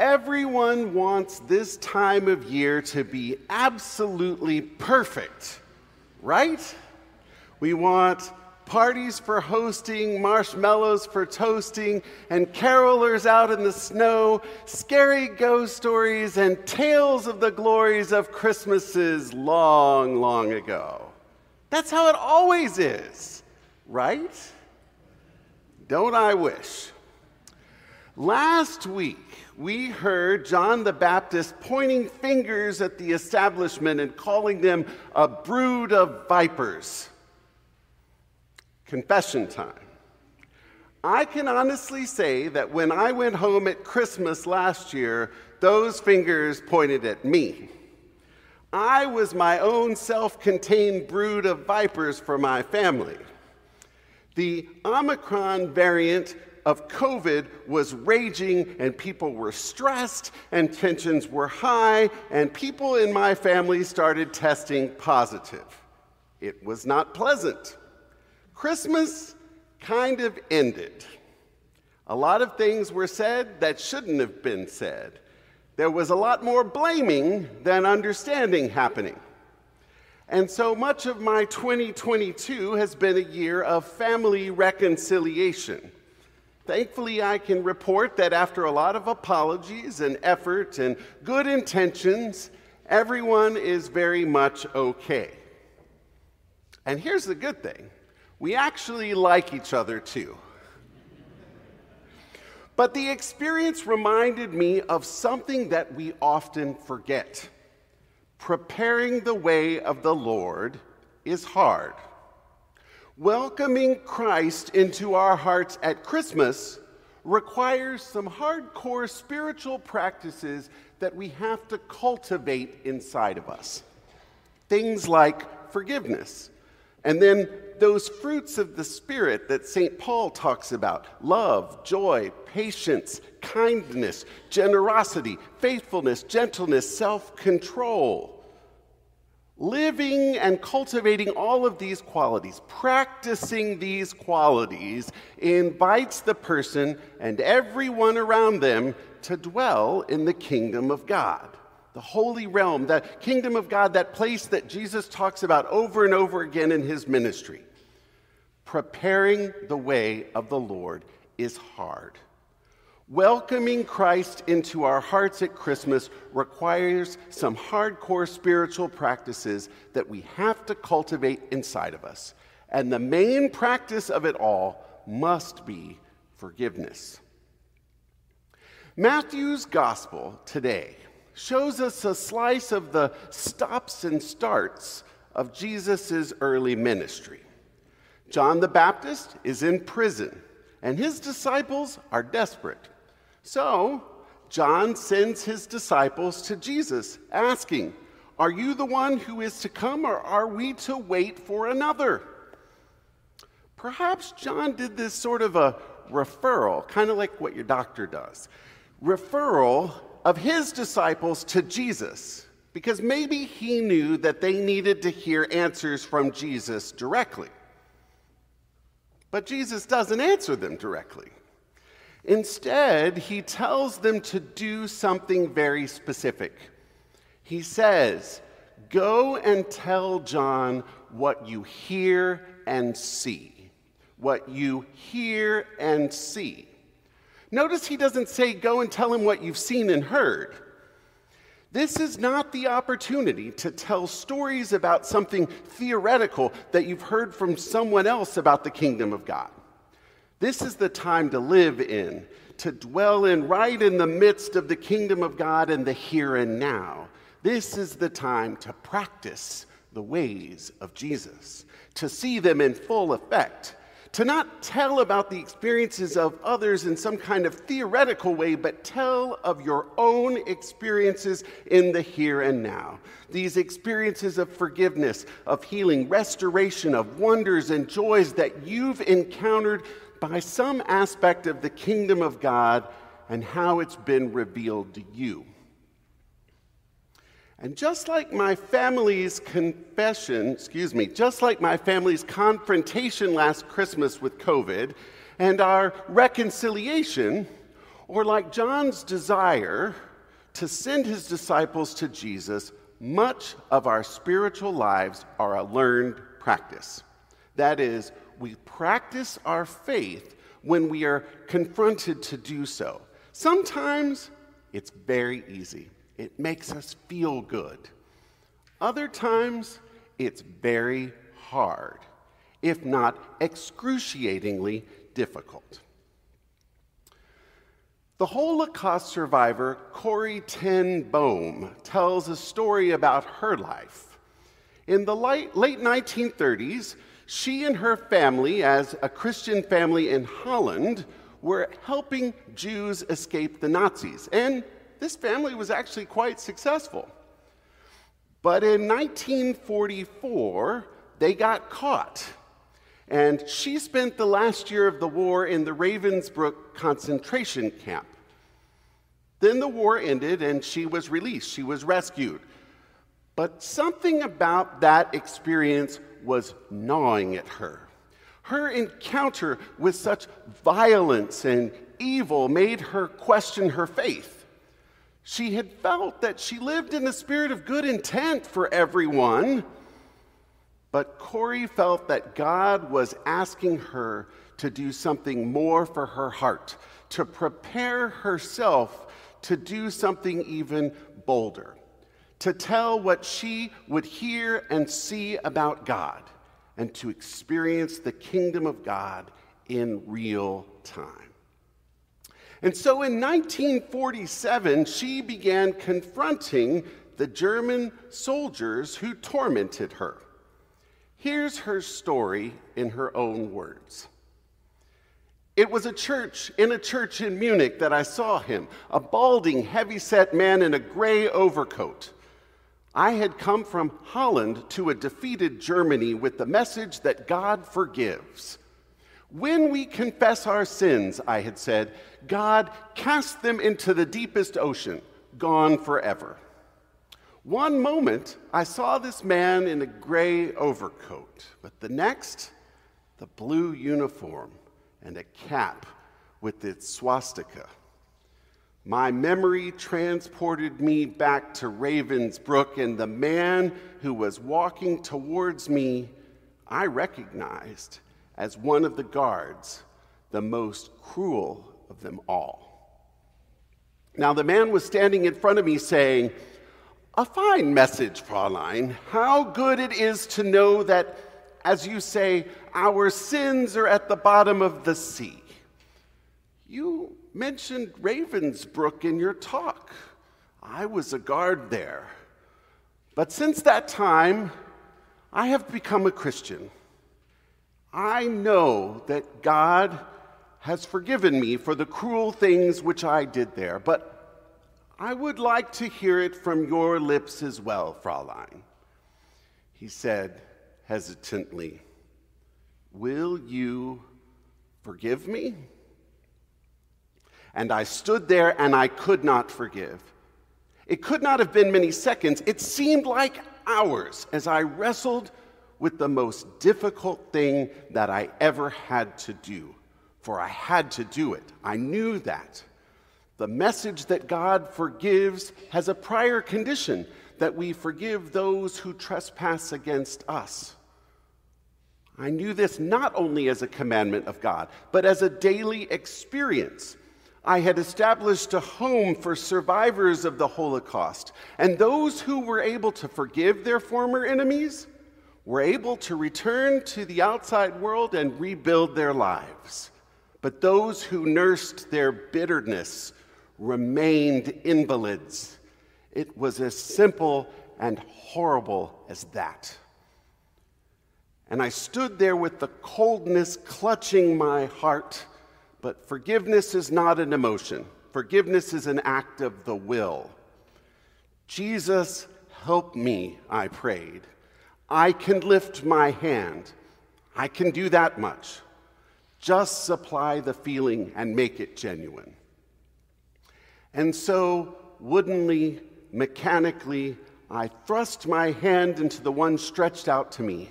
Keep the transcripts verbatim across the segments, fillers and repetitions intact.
Everyone wants this time of year to be absolutely perfect, right? We want parties for hosting, marshmallows for toasting, and carolers out in the snow, scary ghost stories, and tales of the glories of Christmases long, long ago. That's how it always is, right? Don't I wish? Last week, we heard John the Baptist pointing fingers at the establishment and calling them a brood of vipers. Confession time. I can honestly say that when I went home at Christmas last year, those fingers pointed at me. I was my own self-contained brood of vipers for my family. The Omicron variant of COVID was raging, and people were stressed, and tensions were high, and people in my family started testing positive. It was not pleasant. Christmas kind of ended. A lot of things were said that shouldn't have been said. There was a lot more blaming than understanding happening. And so much of my twenty twenty-two has been a year of family reconciliation. Thankfully, I can report that after a lot of apologies and effort and good intentions, everyone is very much okay. And here's the good thing. We actually like each other, too. But the experience reminded me of something that we often forget. Preparing the way of the Lord is hard. Welcoming Christ into our hearts at Christmas requires some hardcore spiritual practices that we have to cultivate inside of us. Things like forgiveness, and then those fruits of the Spirit that Saint Paul talks about: love, joy, patience, kindness, generosity, faithfulness, gentleness, self-control. Living and cultivating all of these qualities, practicing these qualities, invites the person and everyone around them to dwell in the kingdom of God, the holy realm, the kingdom of God, that place that Jesus talks about over and over again in his ministry. Preparing the way of the Lord is hard. Welcoming Christ into our hearts at Christmas requires some hardcore spiritual practices that we have to cultivate inside of us. And the main practice of it all must be forgiveness. Matthew's gospel today shows us a slice of the stops and starts of Jesus' early ministry. John the Baptist is in prison, and his disciples are desperate. So John sends his disciples to Jesus, asking, "Are you the one who is to come, or are we to wait for another?" Perhaps John did this sort of a referral, kind of like what your doctor does, referral of his disciples to Jesus, because maybe he knew that they needed to hear answers from Jesus directly. But Jesus doesn't answer them directly. Instead, he tells them to do something very specific. He says, "Go and tell John what you hear and see." What you hear and see. Notice he doesn't say, "Go and tell him what you've seen and heard." This is not the opportunity to tell stories about something theoretical that you've heard from someone else about the kingdom of God. This is the time to live in, to dwell in, right in the midst of the kingdom of God and the here and now. This is the time to practice the ways of Jesus, to see them in full effect, to not tell about the experiences of others in some kind of theoretical way, but tell of your own experiences in the here and now. These experiences of forgiveness, of healing, restoration, of wonders and joys that you've encountered by some aspect of the kingdom of God and how it's been revealed to you. And just like my family's confession, excuse me, just like my family's confrontation last Christmas with COVID and our reconciliation, Or like John's desire to send his disciples to Jesus, much of our spiritual lives are a learned practice. That is, we practice our faith when we are confronted to do so. Sometimes it's very easy. It makes us feel good. Other times, it's very hard, if not excruciatingly difficult. The Holocaust survivor Corrie ten Boom tells a story about her life. In the late nineteen thirties, she and her family, as a Christian family in Holland, were helping Jews escape the Nazis. And this family was actually quite successful. But in nineteen forty-four, they got caught. And she spent the last year of the war in the Ravensbrück concentration camp. Then the war ended and she was released. She was rescued. But something about that experience was gnawing at her. Her encounter with such violence and evil made her question her faith. She had felt that she lived in the spirit of good intent for everyone, but Corrie felt that God was asking her to do something more for her heart, to prepare herself to do something even bolder, to tell what she would hear and see about God, and to experience the kingdom of God in real time. And so in nineteen forty-seven, she began confronting the German soldiers who tormented her. Here's her story in her own words. It was a church, in a church in Munich that I saw him, a balding, heavy-set man in a gray overcoat. I had come from Holland to a defeated Germany with the message that God forgives. When we confess our sins, I had said, God casts them into the deepest ocean, gone forever. One moment, I saw this man in a gray overcoat, but the next, the blue uniform and a cap with its swastika. My memory transported me back to Ravensbrück, and the man who was walking towards me, I recognized as one of the guards, the most cruel of them all. Now the man was standing in front of me saying, "A fine message, Fräulein. How good it is to know that, as you say, our sins are at the bottom of the sea. You mentioned Ravensbrück in your talk. I was a guard there. But since that time, I have become a Christian. I know that God has forgiven me for the cruel things which I did there, but I would like to hear it from your lips as well, Fräulein." He said hesitantly, "Will you forgive me?" And I stood there and I could not forgive. It could not have been many seconds. It seemed like hours as I wrestled with the most difficult thing that I ever had to do. For I had to do it. I knew that. The message that God forgives has a prior condition, that we forgive those who trespass against us. I knew this not only as a commandment of God, but as a daily experience. I had established a home for survivors of the Holocaust, and those who were able to forgive their former enemies were able to return to the outside world and rebuild their lives. But those who nursed their bitterness remained invalids. It was as simple and horrible as that. And I stood there with the coldness clutching my heart. But forgiveness is not an emotion. Forgiveness is an act of the will. "Jesus, help me," I prayed. "I can lift my hand. I can do that much. Just supply the feeling and make it genuine." And so, woodenly, mechanically, I thrust my hand into the one stretched out to me.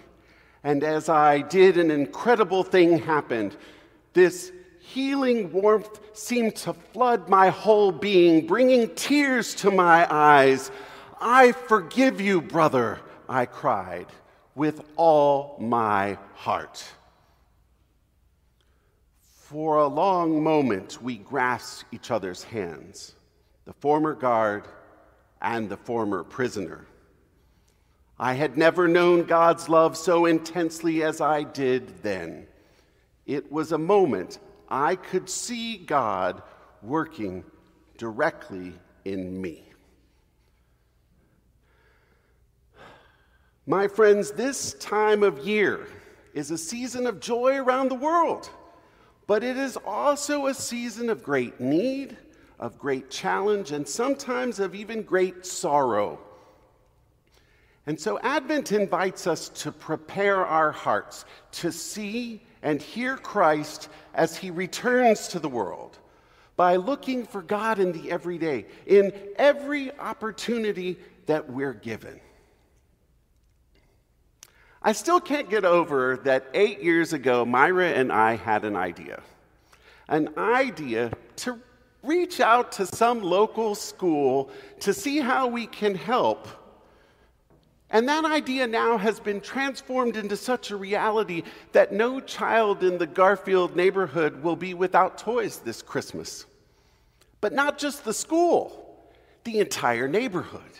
And as I did, an incredible thing happened. This healing warmth seemed to flood my whole being, bringing tears to my eyes. "I forgive you, brother," I cried, "with all my heart." For a long moment, we grasped each other's hands, the former guard and the former prisoner. I had never known God's love so intensely as I did then. It was a moment I could see God working directly in me. My friends, this time of year is a season of joy around the world, but it is also a season of great need, of great challenge, and sometimes of even great sorrow. And so Advent invites us to prepare our hearts to see and hear Christ as he returns to the world by looking for God in the everyday, in every opportunity that we're given. I still can't get over that eight years ago, Myra and I had an idea. An idea to reach out to some local school to see how we can help. And that idea now has been transformed into such a reality that no child in the Garfield neighborhood will be without toys this Christmas. But not just the school, the entire neighborhood.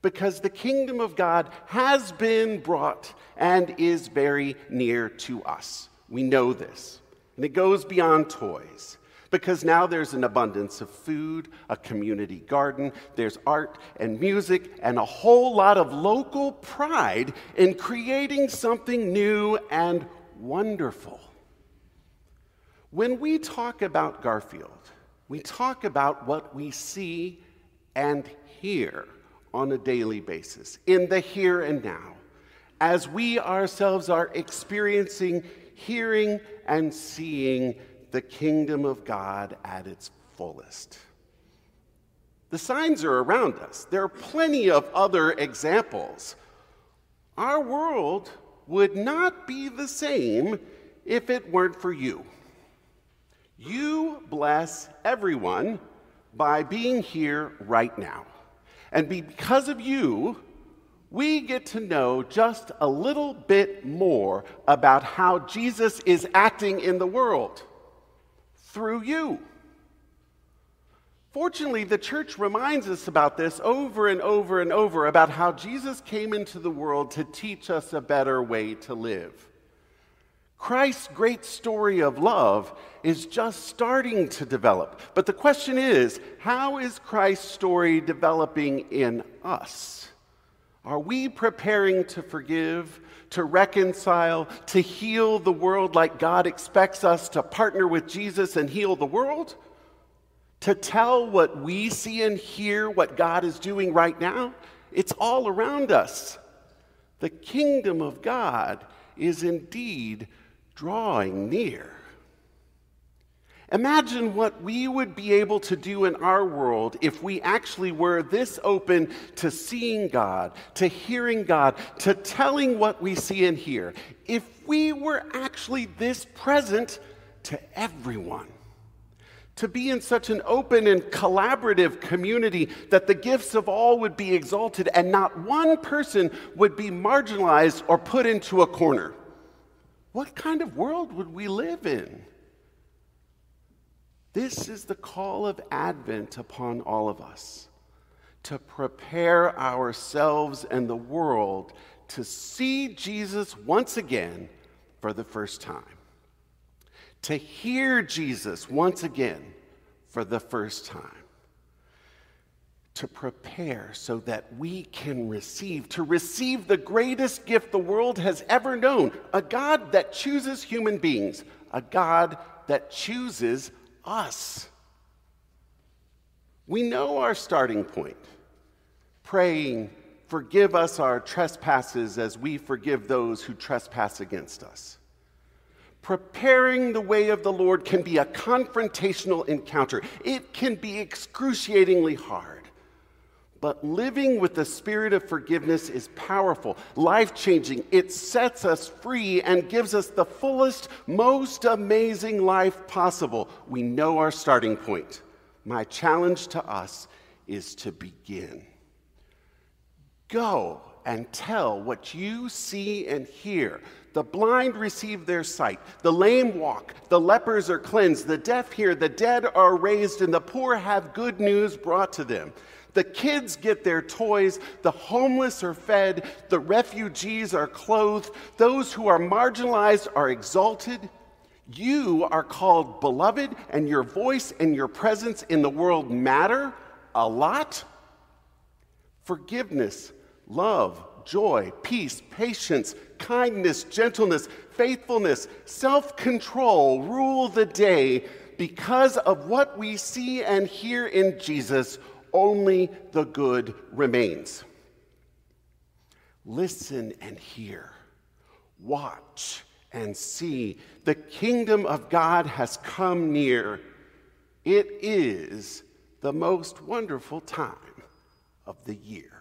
Because the kingdom of God has been brought and is very near to us. We know this. And it goes beyond toys. Because now there's an abundance of food, a community garden, there's art and music, and a whole lot of local pride in creating something new and wonderful. When we talk about Garfield, we talk about what we see and hear on a daily basis, in the here and now, as we ourselves are experiencing, hearing, and seeing the kingdom of God at its fullest. The signs are around us. There are plenty of other examples. Our world would not be the same if it weren't for you. You bless everyone by being here right now. And because of you, we get to know just a little bit more about how Jesus is acting in the world. Through you. Fortunately, the church reminds us about this over and over and over, about how Jesus came into the world to teach us a better way to live. Christ's great story of love is just starting to develop. But the question is, how is Christ's story developing in us? Are we preparing to forgive, to reconcile, to heal the world like God expects us to partner with Jesus and heal the world? To tell what we see and hear, what God is doing right now? It's all around us. The kingdom of God is indeed drawing near. Imagine what we would be able to do in our world if we actually were this open to seeing God, to hearing God, to telling what we see and hear. If we were actually this present to everyone. To be in such an open and collaborative community that the gifts of all would be exalted and not one person would be marginalized or put into a corner. What kind of world would we live in? This is the call of Advent upon all of us, to prepare ourselves and the world to see Jesus once again for the first time, to hear Jesus once again for the first time, to prepare so that we can receive, to receive the greatest gift the world has ever known, a God that chooses human beings, a God that chooses us. We know our starting point, praying, "Forgive us our trespasses as we forgive those who trespass against us." Preparing the way of the Lord can be a confrontational encounter. It can be excruciatingly hard. But living with the spirit of forgiveness is powerful, life-changing. It sets us free and gives us the fullest, most amazing life possible. We know our starting point. My challenge to us is to begin. Go and tell what you see and hear. The blind receive their sight, the lame walk, the lepers are cleansed, the deaf hear, the dead are raised, and the poor have good news brought to them. The kids get their toys, the homeless are fed, the refugees are clothed, those who are marginalized are exalted. You are called beloved, and your voice and your presence in the world matter a lot. Forgiveness, love, joy, peace, patience, kindness, gentleness, faithfulness, self-control rule the day because of what we see and hear in Jesus. Only the good remains. Listen and hear. Watch and see. The kingdom of God has come near. It is the most wonderful time of the year.